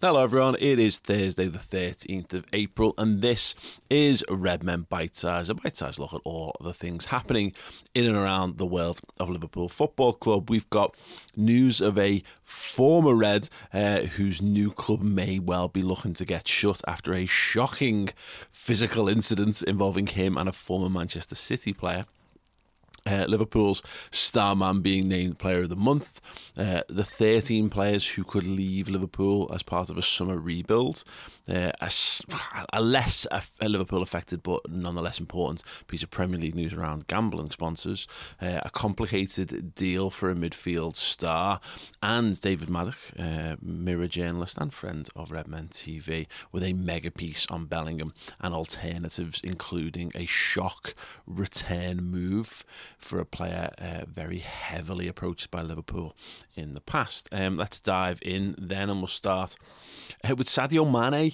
Hello everyone, it is Thursday the 13th of April and this is Redmen Bitesize, a bite-sized look at all the things happening in and around the world of Liverpool Football Club. We've got news of a former Red whose new club may well be looking to get shut after a shocking physical incident involving him and a former Manchester City player. Liverpool's star man being named Player of the Month, the 13 players who could leave Liverpool as part of a summer rebuild, a less Liverpool affected but nonetheless important piece of Premier League news around gambling sponsors, a complicated deal for a midfield star, and David Maddock, Mirror journalist and friend of Redmen TV, with a mega piece on Bellingham and alternatives, including a shock return move for a player very heavily approached by Liverpool in the past. Let's dive in then, and we'll start with Sadio Mane.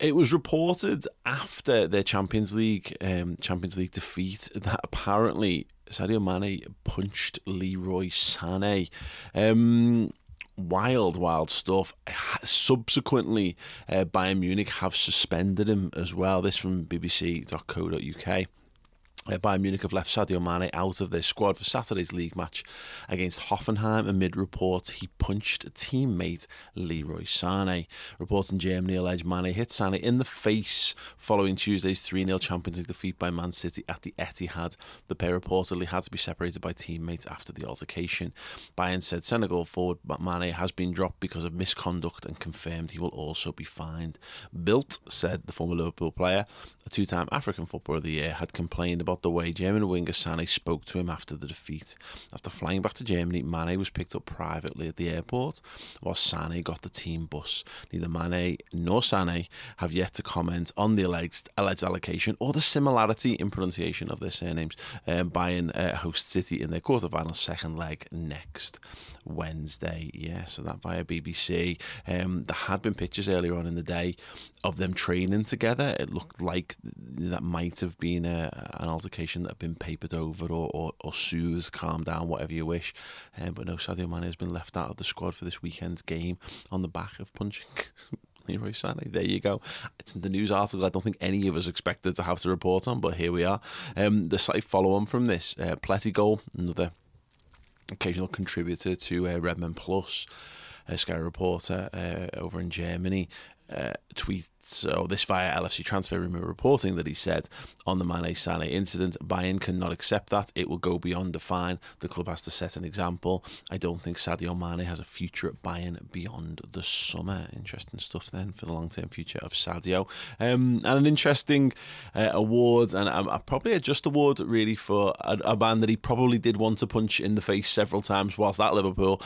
It was reported after their Champions League defeat that apparently Sadio Mane punched Leroy Sané. Wild stuff. Subsequently, Bayern Munich have suspended him as well. This from bbc.co.uk. Bayern Munich have left Sadio Mane out of their squad for Saturday's league match against Hoffenheim amid reports he punched teammate Leroy Sané. Reports in Germany allege Mane hit Sané in the face following Tuesday's 3-0 Champions League defeat by Man City at the Etihad. The pair reportedly had to be separated by teammates after the altercation. Bayern said Senegal forward Mane has been dropped because of misconduct and confirmed he will also be fined. Bild said the former Liverpool player, a two-time African Footballer of the Year, had complained about the way German winger Sané spoke to him after the defeat. After flying back to Germany, Mane was picked up privately at the airport, while Sané got the team bus. Neither Mane nor Sané have yet to comment on the alleged allocation or the similarity in pronunciation of their surnames. Bayern host City in their quarterfinal second leg next Wednesday. Yeah, so that via BBC. There had been pictures earlier on in the day of them training together. It looked like that might have been an altercation that had been papered over or soothed, calmed down, whatever you wish. But no, Sadio Mane has been left out of the squad for this weekend's game on the back of punching Leroy Sané. There you go. It's in the news article I don't think any of us expected to have to report on, but here we are. The slight follow-on from this, Plettigol, another occasional contributor to Redmen Plus, a Sky reporter over in Germany, tweet. So this via LFC Transfer Rumour reporting that he said on the Mane-Sané incident, Bayern cannot accept that. It will go beyond a fine. The club has to set an example. I don't think Sadio Mane has a future at Bayern beyond the summer. Interesting stuff then for the long-term future of Sadio. And an interesting award, and probably a just award really for a man that he probably did want to punch in the face several times whilst at Liverpool.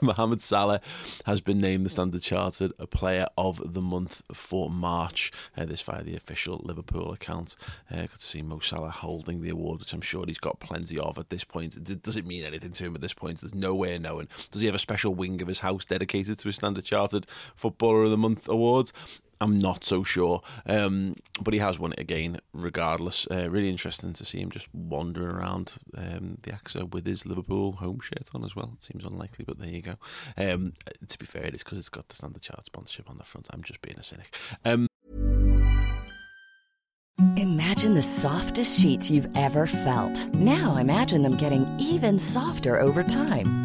Mohamed Salah has been named the Standard Chartered a Player of the Month for March, this via the official Liverpool account. Good to see Mo Salah holding the award, which I'm sure he's got plenty of at this point. Does it mean anything to him at this point? There's no way of knowing. Does he have a special wing of his house dedicated to his Standard Chartered Footballer of the Month award? I'm not so sure, but he has won it again regardless. Really interesting to see him just wandering around the AXA with his Liverpool home shirt on as well. It seems unlikely, but there you go. To be fair, it is because it's got the Standard Chartered sponsorship on the front. I'm just being a cynic. Imagine the softest sheets you've ever felt. Now imagine them getting even softer over time.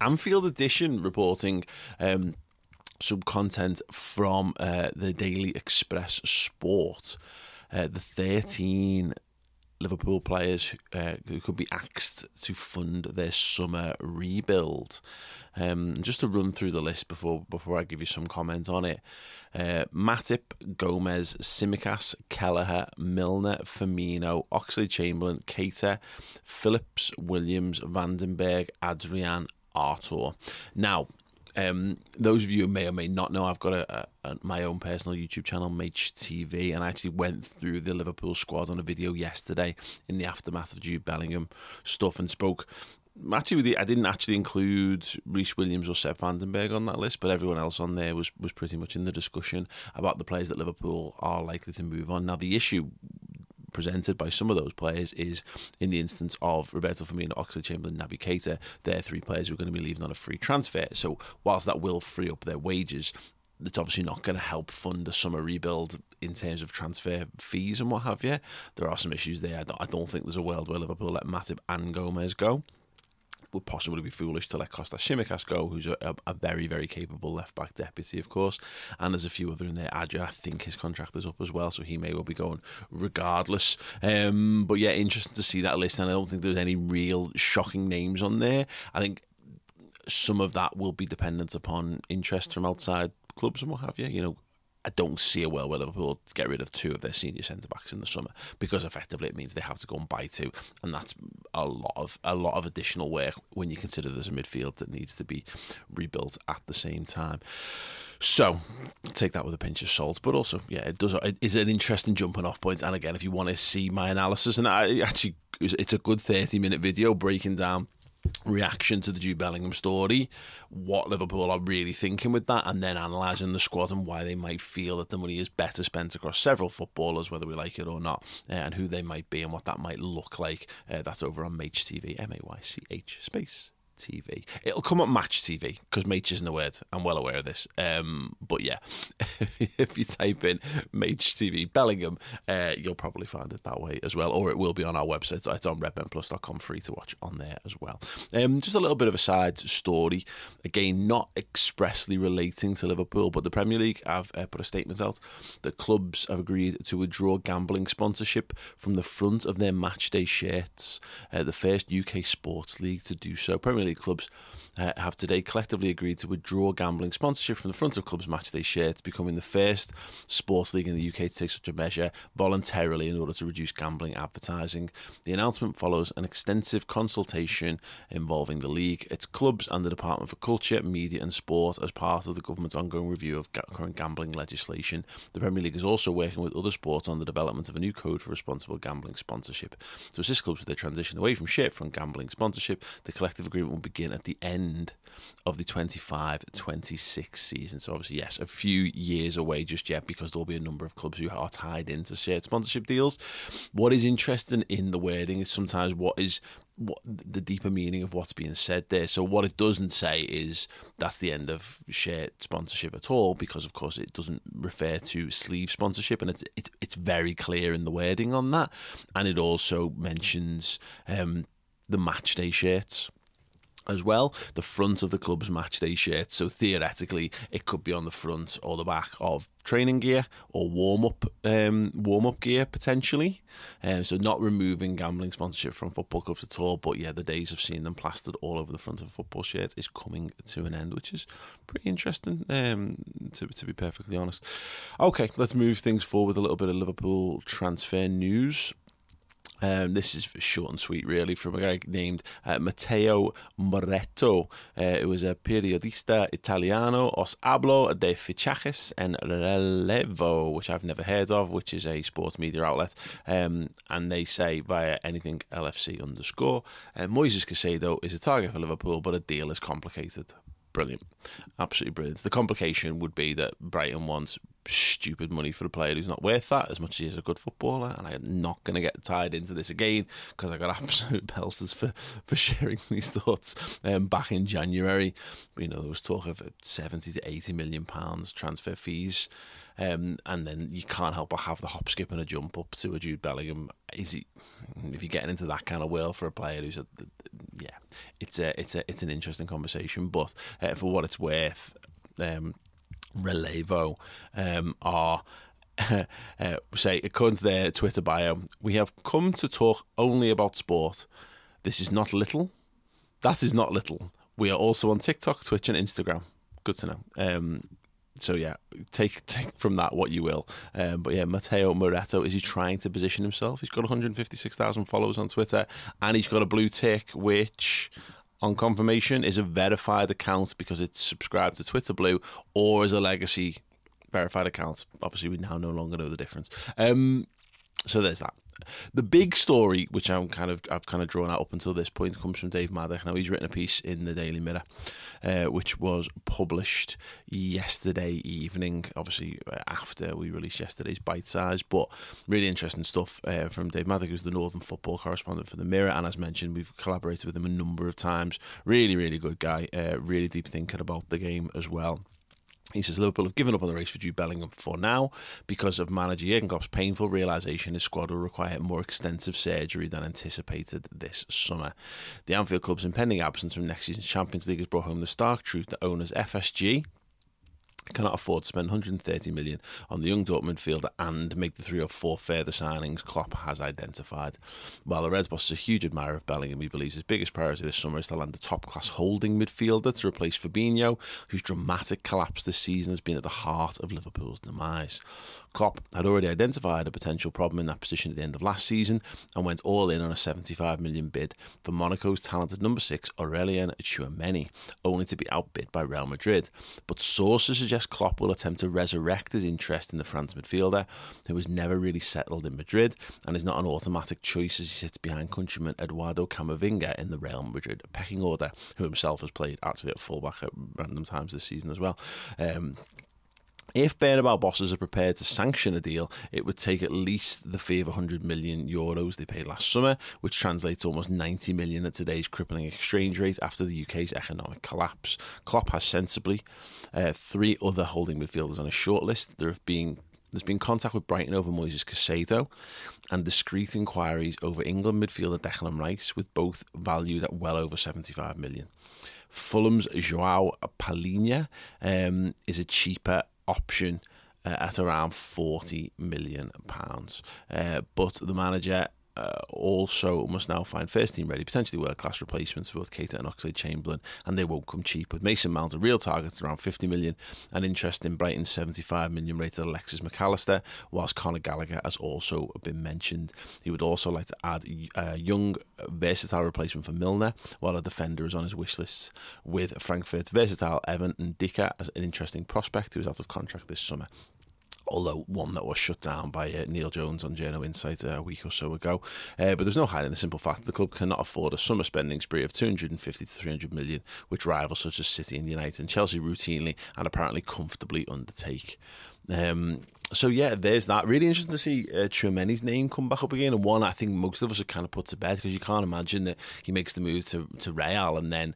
Anfield Edition reporting some content from the Daily Express Sport. The 13 Liverpool players who could be axed to fund their summer rebuild. Just to run through the list before I give you some comment on it. Matip, Gomez, Tsimikas, Kelleher, Milner, Firmino, Oxlade-Chamberlain, Keita, Phillips, Williams, Vandenberg, Adrian, Artur. Now, those of you who may or may not know, I've got my own personal YouTube channel, Maych TV, and I actually went through the Liverpool squad on a video yesterday in the aftermath of Jude Bellingham stuff and spoke. Actually, I didn't actually include Reece Williams or Seb Vandenberg on that list, but everyone else on there was pretty much in the discussion about the players that Liverpool are likely to move on. Now, the issue presented by some of those players is, in the instance of Roberto Firmino, Oxlade-Chamberlain, Naby Keita, they're three players who are going to be leaving on a free transfer. So whilst that will free up their wages, it's obviously not going to help fund a summer rebuild in terms of transfer fees and what have you. There are some issues there. I don't think there's a world where Liverpool let Matip and Gomez go. Would possibly be foolish to let Kostas Tsimikas go, who's a very, very capable left-back deputy, of course. And there's a few other in there. Adrian, I think his contract is up as well, so he may well be going regardless. But yeah, interesting to see that list. And I don't think there's any real shocking names on there. I think some of that will be dependent upon interest from outside clubs and what have you. You know, I don't see a world where Liverpool get rid of two of their senior centre-backs in the summer, because effectively it means they have to go and buy two, and that's a lot of additional work when you consider there's a midfield that needs to be rebuilt at the same time. So take that with a pinch of salt, but also, yeah, it is an interesting jumping off point. And again, if you want to see my analysis, and it's a good 30-minute video breaking down reaction to the Jude Bellingham story, what Liverpool are really thinking with that, and then analysing the squad and why they might feel that the money is better spent across several footballers, whether we like it or not, and who they might be and what that might look like. That's over on Maych TV, MAYCH TV. It'll come up Match TV, because Maych isn't a word. I'm well aware of this. But yeah, if you type in Maych TV Bellingham, you'll probably find it that way as well. Or it will be on our website. It's on redmenplus.com, free to watch on there as well. Just a little bit of a side story. Again, not expressly relating to Liverpool, but the Premier League have put a statement out that clubs have agreed to withdraw gambling sponsorship from the front of their matchday shirts. The first UK sports league to do so. Premier League clubs have today collectively agreed to withdraw gambling sponsorship from the front of clubs' matchday shirts, becoming the first sports league in the UK to take such a measure voluntarily in order to reduce gambling advertising. The announcement follows an extensive consultation involving the league, its clubs, and the Department for Culture, Media and Sport as part of the government's ongoing review of current gambling legislation. The Premier League is also working with other sports on the development of a new code for responsible gambling sponsorship. To assist clubs with their transition away from shirts from gambling sponsorship, the collective agreement will begin at the end end of the 25-26 season. So obviously, yes, a few years away just yet, because there'll be a number of clubs who are tied into shared sponsorship deals. What is interesting in the wording is sometimes what the deeper meaning of what's being said there. So what it doesn't say is that's the end of shared sponsorship at all, because of course it doesn't refer to sleeve sponsorship, and it's very clear in the wording on that. And it also mentions the match day shirts as well, the front of the club's match day shirts. So theoretically, it could be on the front or the back of training gear or warm up gear potentially. So not removing gambling sponsorship from football clubs at all, but yeah, the days of seeing them plastered all over the front of football shirts is coming to an end, which is pretty interesting. To be perfectly honest. Okay, let's move things forward a little bit of Liverpool transfer news. This is short and sweet, really, from a guy named Matteo Moretto. It was a periodista italiano, os hablo de fichajes en relevo, which I've never heard of, which is a sports media outlet. And they say via anything LFC_. Moises Caicedo is a target for Liverpool, but a deal is complicated. Brilliant. Absolutely brilliant. The complication would be that Brighton wants stupid money for a player who's not worth that, as much as he's a good footballer, and I'm not going to get tied into this again because I got absolute pelters for sharing these thoughts back in January. You know, there was talk of £70 to £80 million transfer fees, and then you can't help but have the hop, skip and a jump up to a Jude Bellingham. If you're getting into that kind of world for a player who's it's an interesting conversation, but for what it's worth, Relevo are say, according to their Twitter bio, we have come to talk only about sport. This is not little. That is not little. We are also on TikTok, Twitch, and Instagram. Good to know. So yeah, take from that what you will. But yeah, Matteo Moretto, is he trying to position himself? He's got 156,000 followers on Twitter, and he's got a blue tick, which, on confirmation, is a verified account because it's subscribed to Twitter Blue, or is a legacy verified account. Obviously, we now no longer know the difference. So there's that. The big story, which I've kind of drawn out up until this point, comes from Dave Maddock. Now, he's written a piece in the Daily Mirror, which was published yesterday evening, obviously after we released yesterday's Bite Size, but really interesting stuff from Dave Maddock, who's the Northern football correspondent for the Mirror, and as mentioned, we've collaborated with him a number of times. Really, really good guy, really deep thinking about the game as well. He says Liverpool have given up on the race for Jude Bellingham for now because of manager Jürgen Klopp's painful realisation his squad will require more extensive surgery than anticipated this summer. The Anfield club's impending absence from next season's Champions League has brought home the stark truth that owners FSG cannot afford to spend 130 million on the young Dortmund fielder and make the 3 or 4 further signings Klopp has identified. While the Reds boss is a huge admirer of Bellingham, he believes his biggest priority this summer is to land a top-class holding midfielder to replace Fabinho, whose dramatic collapse this season has been at the heart of Liverpool's demise. Klopp had already identified a potential problem in that position at the end of last season and went all in on a 75 million bid for Monaco's talented number 6 Aurelien Tchouameni, only to be outbid by Real Madrid. But sources suggest Klopp will attempt to resurrect his interest in the France midfielder, who has never really settled in Madrid and is not an automatic choice as he sits behind countryman Eduardo Camavinga in the Real Madrid pecking order, who himself has played actually at fullback at random times this season as well. If Bernabeu bosses are prepared to sanction a deal, it would take at least the fee of €100 million they paid last summer, which translates to almost 90 million at today's crippling exchange rate after the UK's economic collapse. Klopp has sensibly 3 other holding midfielders on his shortlist. There's been contact with Brighton over Moises Caicedo and discreet inquiries over England midfielder Declan Rice, with both valued at well over 75 million. Fulham's João Palhinha is a cheaper option at around £40 million. But the manager also must now find first team ready, potentially world class replacements for both Keita and Oxlade-Chamberlain, and they won't come cheap, with Mason Mount a real target at around 50 million and interest in Brighton's 75 million rated Alexis McAllister, whilst Conor Gallagher has also been mentioned. He would also like to add a young versatile replacement for Milner, while a defender is on his wish list, with Frankfurt's versatile Evan Ndicka as an interesting prospect who is out of contract this summer. although one that was shut down by Neil Jones on Journo Insight a week or so ago. But there's no hiding the simple fact that the club cannot afford a summer spending spree of 250 to 300 million, which rivals such as City and United and Chelsea routinely and apparently comfortably undertake. So yeah, there's that. Really interesting to see Tchouaméni's name come back up again, and one I think most of us are kind of put to bed, because you can't imagine that he makes the move to Real and then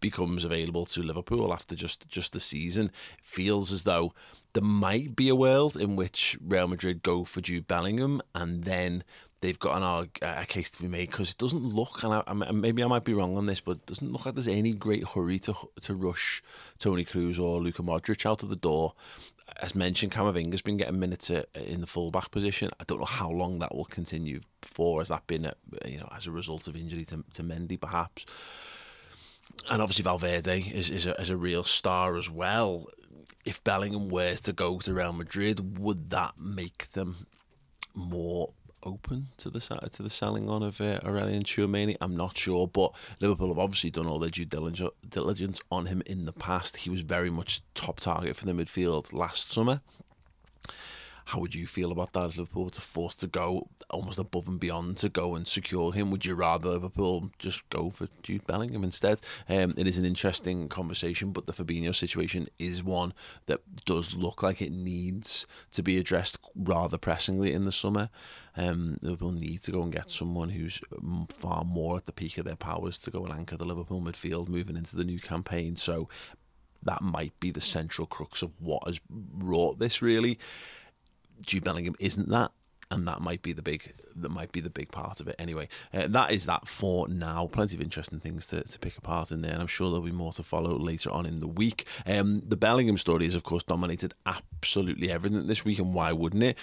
becomes available to Liverpool after just the season. It feels as though there might be a world in which Real Madrid go for Jude Bellingham, and then they've got a case to be made, because it doesn't look, and maybe I might be wrong on this, but it doesn't look like there's any great hurry to rush Toni Kroos or Luka Modric out of the door. As mentioned, Camavinga's been getting minutes in the fullback position. I don't know how long that will continue for. Has that been, as a result of injury to Mendy, perhaps? And obviously Valverde is a real star as well. If Bellingham were to go to Real Madrid, would that make them more open to the selling on of Aurelien Tchouaméni? I'm not sure, but Liverpool have obviously done all their due diligence on him in the past. He was very much top target for the midfield last summer. How would you feel about that if Liverpool were forced to go almost above and beyond to go and secure him? Would you rather Liverpool just go for Jude Bellingham instead? It is an interesting conversation, but the Fabinho situation is one that does look like it needs to be addressed rather pressingly in the summer. Liverpool need to go and get someone who's far more at the peak of their powers to go and anchor the Liverpool midfield moving into the new campaign. So that might be the central crux of what has wrought this, really. Jude Bellingham isn't that, and that might be the big part of it. Anyway, that is that for now. Plenty of interesting things to pick apart in there, and I'm sure there'll be more to follow later on in the week. The Bellingham story has, of course, dominated absolutely everything this week, and why wouldn't it?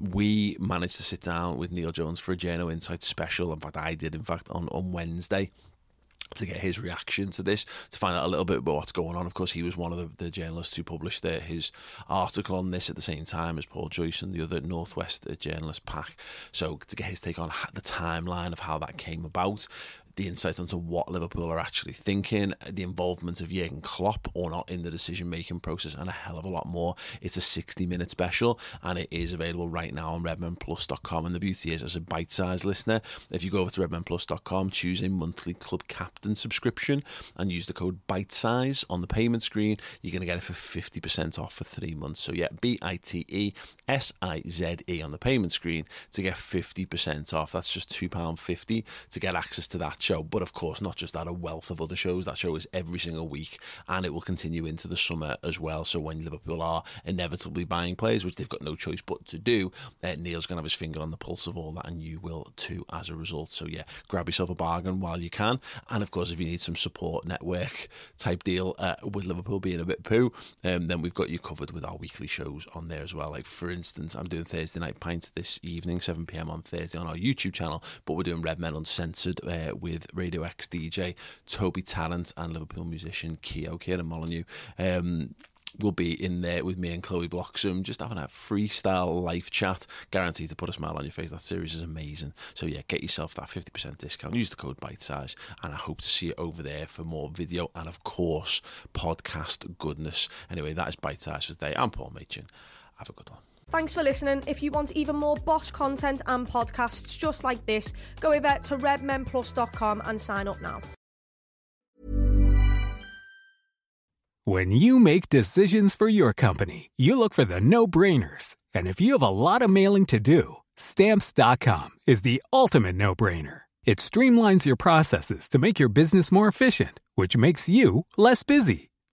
We managed to sit down with Neil Jones for a Journo Insight special. In fact, I did, on Wednesday, to get his reaction to this, to find out a little bit about what's going on. Of course, he was one of the journalists who published his article on this at the same time as Paul Joyce and the other Northwest journalist pack. So to get his take on the timeline of how that came about, the insight onto what Liverpool are actually thinking, the involvement of Jurgen Klopp or not in the decision-making process, and a hell of a lot more. It's a 60-minute special, and it is available right now on redmenplus.com. And the beauty is, as a bite-sized listener, if you go over to redmenplus.com, choose a monthly club captain subscription, and use the code BITESIZE on the payment screen, you're going to get it for 50% off for 3 months. So yeah, BITESIZE on the payment screen to get 50% off. That's just £2.50 to get access to that show, but of course not just that, a wealth of other shows. That show is every single week, and it will continue into the summer as well. So when Liverpool are inevitably buying players, which they've got no choice but to do, Neil's going to have his finger on the pulse of all that, and you will too as a result. So yeah, grab yourself a bargain while you can, and of course if you need some support network type deal with Liverpool being a bit poo, then we've got you covered with our weekly shows on there as well. Like for instance, I'm doing Thursday Night Pint this evening, 7pm on Thursday on our YouTube channel, but we're doing Red Men Uncensored with Radio X DJ Toby Tarrant and Liverpool musician Kieran Molyneux. Will be in there with me and Chloe Bloxham, just having a freestyle live chat. Guaranteed to put a smile on your face. That series is amazing. So yeah, get yourself that 50% discount. Use the code BITESIZE, and I hope to see you over there for more video and, of course, podcast goodness. Anyway, that is BITESIZE for today. I'm Paul Machin. Have a good one. Thanks for listening. If you want even more Bosch content and podcasts just like this, go over to redmenplus.com and sign up now. When you make decisions for your company, you look for the no-brainers. And if you have a lot of mailing to do, Stamps.com is the ultimate no-brainer. It streamlines your processes to make your business more efficient, which makes you less busy.